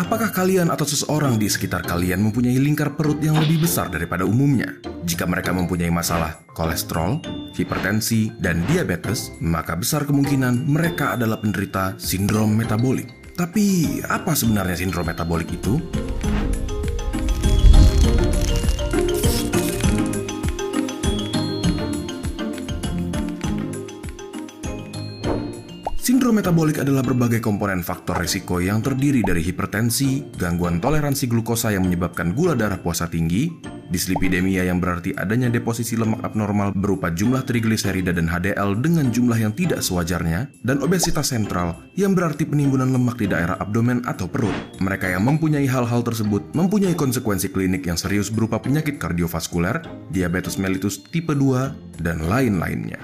Apakah kalian atau seseorang di sekitar kalian mempunyai lingkar perut yang lebih besar daripada umumnya? Jika mereka mempunyai masalah kolesterol, hipertensi, dan diabetes, maka besar kemungkinan mereka adalah penderita sindrom metabolik. Tapi, apa sebenarnya sindrom metabolik itu? Sindrom metabolik adalah berbagai komponen faktor risiko yang terdiri dari hipertensi, gangguan toleransi glukosa yang menyebabkan gula darah puasa tinggi, dislipidemia yang berarti adanya deposisi lemak abnormal berupa jumlah trigliserida dan HDL dengan jumlah yang tidak sewajarnya, dan obesitas sentral yang berarti penimbunan lemak di daerah abdomen atau perut. Mereka yang mempunyai hal-hal tersebut mempunyai konsekuensi klinik yang serius berupa penyakit kardiovaskuler, diabetes mellitus tipe 2, dan lain-lainnya.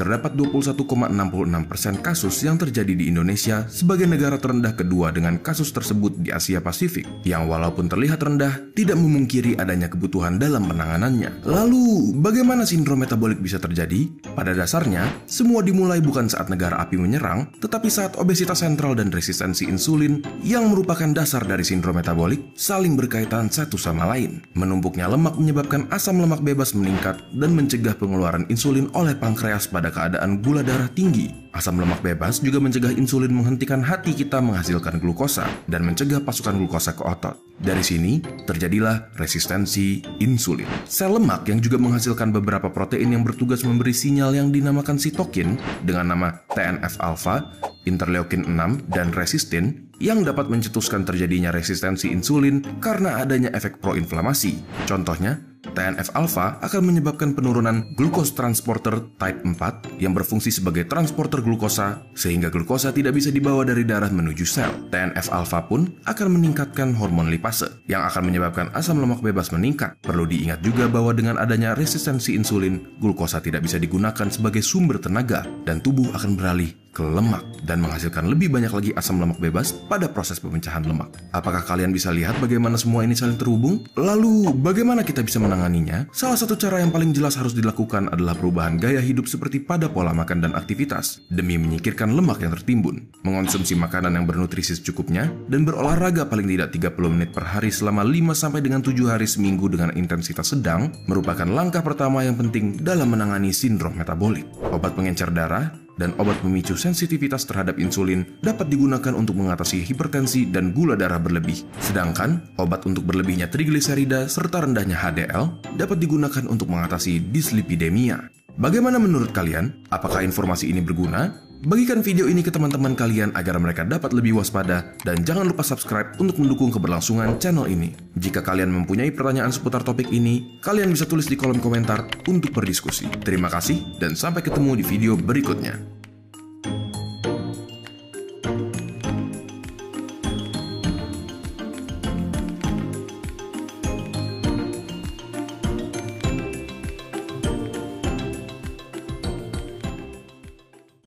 Terdapat 21,66% kasus yang terjadi di Indonesia sebagai negara terendah kedua dengan kasus tersebut di Asia Pasifik, yang walaupun terlihat rendah, tidak memungkiri adanya kebutuhan dalam penanganannya. Lalu, bagaimana sindrom metabolik bisa terjadi? Pada dasarnya, semua dimulai bukan saat negara api menyerang, tetapi saat obesitas sentral dan resistensi insulin yang merupakan dasar dari sindrom metabolik saling berkaitan satu sama lain. Menumpuknya lemak menyebabkan asam lemak bebas meningkat dan mencegah pengeluaran insulin oleh pankreas pada keadaan gula darah tinggi. Asam lemak bebas juga mencegah insulin menghentikan hati kita menghasilkan glukosa dan mencegah pasukan glukosa ke otot. Dari sini, terjadilah resistensi insulin. Sel lemak yang juga menghasilkan beberapa protein yang bertugas memberi sinyal yang dinamakan sitokin dengan nama TNF-alfa, interleukin-6, dan resistin yang dapat mencetuskan terjadinya resistensi insulin karena adanya efek proinflamasi. Contohnya, TNF-alfa akan menyebabkan penurunan glukos transporter type 4 yang berfungsi sebagai transporter glukosa sehingga glukosa tidak bisa dibawa dari darah menuju sel. TNF-alfa pun akan meningkatkan hormon lipase yang akan menyebabkan asam lemak bebas meningkat. Perlu diingat juga bahwa dengan adanya resistensi insulin, glukosa tidak bisa digunakan sebagai sumber tenaga dan tubuh akan beralih ke lemak dan menghasilkan lebih banyak lagi asam lemak bebas pada proses pemecahan lemak. Apakah kalian bisa lihat bagaimana semua ini saling terhubung? Lalu, bagaimana kita bisa menanganinya? Salah satu cara yang paling jelas harus dilakukan adalah perubahan gaya hidup seperti pada pola makan dan aktivitas demi menyingkirkan lemak yang tertimbun, mengonsumsi makanan yang bernutrisi secukupnya, dan berolahraga paling tidak 30 menit per hari selama 5-7 hari seminggu dengan intensitas sedang merupakan langkah pertama yang penting dalam menangani sindrom metabolik. Obat pengencer darah dan obat pemicu sensitivitas terhadap insulin dapat digunakan untuk mengatasi hipertensi dan gula darah berlebih. Sedangkan, obat untuk berlebihnya trigliserida serta rendahnya HDL dapat digunakan untuk mengatasi dislipidemia. Bagaimana menurut kalian? Apakah informasi ini berguna? Bagikan video ini ke teman-teman kalian agar mereka dapat lebih waspada, dan jangan lupa subscribe untuk mendukung keberlangsungan channel ini. Jika kalian mempunyai pertanyaan seputar topik ini, kalian bisa tulis di kolom komentar untuk berdiskusi. Terima kasih, dan sampai ketemu di video berikutnya.